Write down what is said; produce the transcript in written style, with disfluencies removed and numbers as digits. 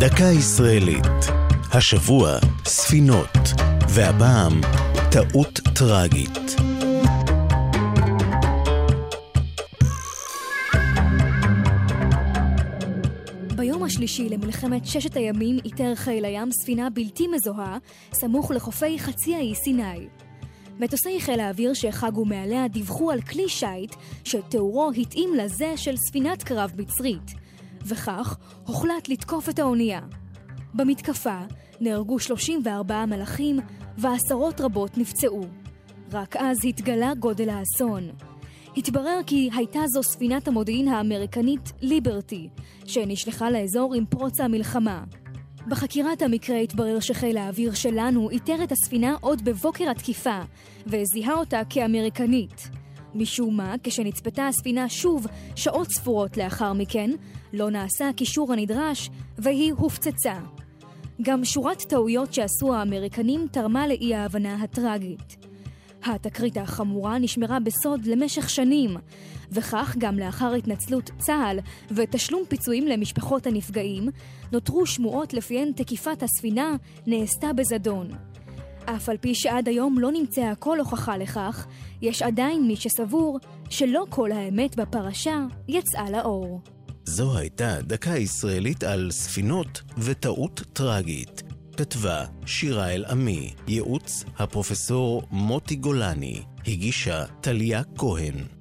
דקה ישראלית. השבוע ספינות, והפעם טעות טרגית. ביום השלישי למלחמת ששת הימים איתר חיל הים ספינה בלתי מזוהה סמוך לחופי חצי האי סיני. מטוסי חיל האוויר שהחגו מעליה דיווחו על כלי שיט שתיאורו התאים לזה של ספינת קרב מצרית, וכך הוחלט לתקוף את האונייה. במתקפה נהרגו 34 מלאכים ועשרות רבות נפצעו. רק אז התגלה גודל האסון. התברר כי הייתה זו ספינת המודיעין האמריקנית ליברטי, שנשלחה לאזור עם פרוץ המלחמה. בחקירת המקרה התברר שחיל האוויר שלנו איתר את הספינה עוד בבוקר התקיפה, וזיהה אותה כאמריקנית. משום מה, כשנצפתה הספינה שוב שעות ספורות לאחר מכן, לא נעשה הקישור הנדרש והיא הופצצה. גם שורת טעויות שעשו האמריקנים תרמה לאי ההבנה הטרגית. התקרית החמורה נשמרה בסוד למשך שנים, וכך גם לאחר התנצלות צה"ל ותשלום פיצויים למשפחות הנפגעים, נותרו שמועות לפיהן תקיפת הספינה נעשתה בזדון. אף על פי שעד היום לא נמצאה כל הוכחה לכך, יש עדיין מי שסבור שלא כל האמת בפרשה יצאה לאור. זו הייתה דקה ישראלית על ספינות וטעות טרגית. כתבה שירה אל-עמי, ייעוץ הפרופסור מוטי גולני, הגישה טליה כהן.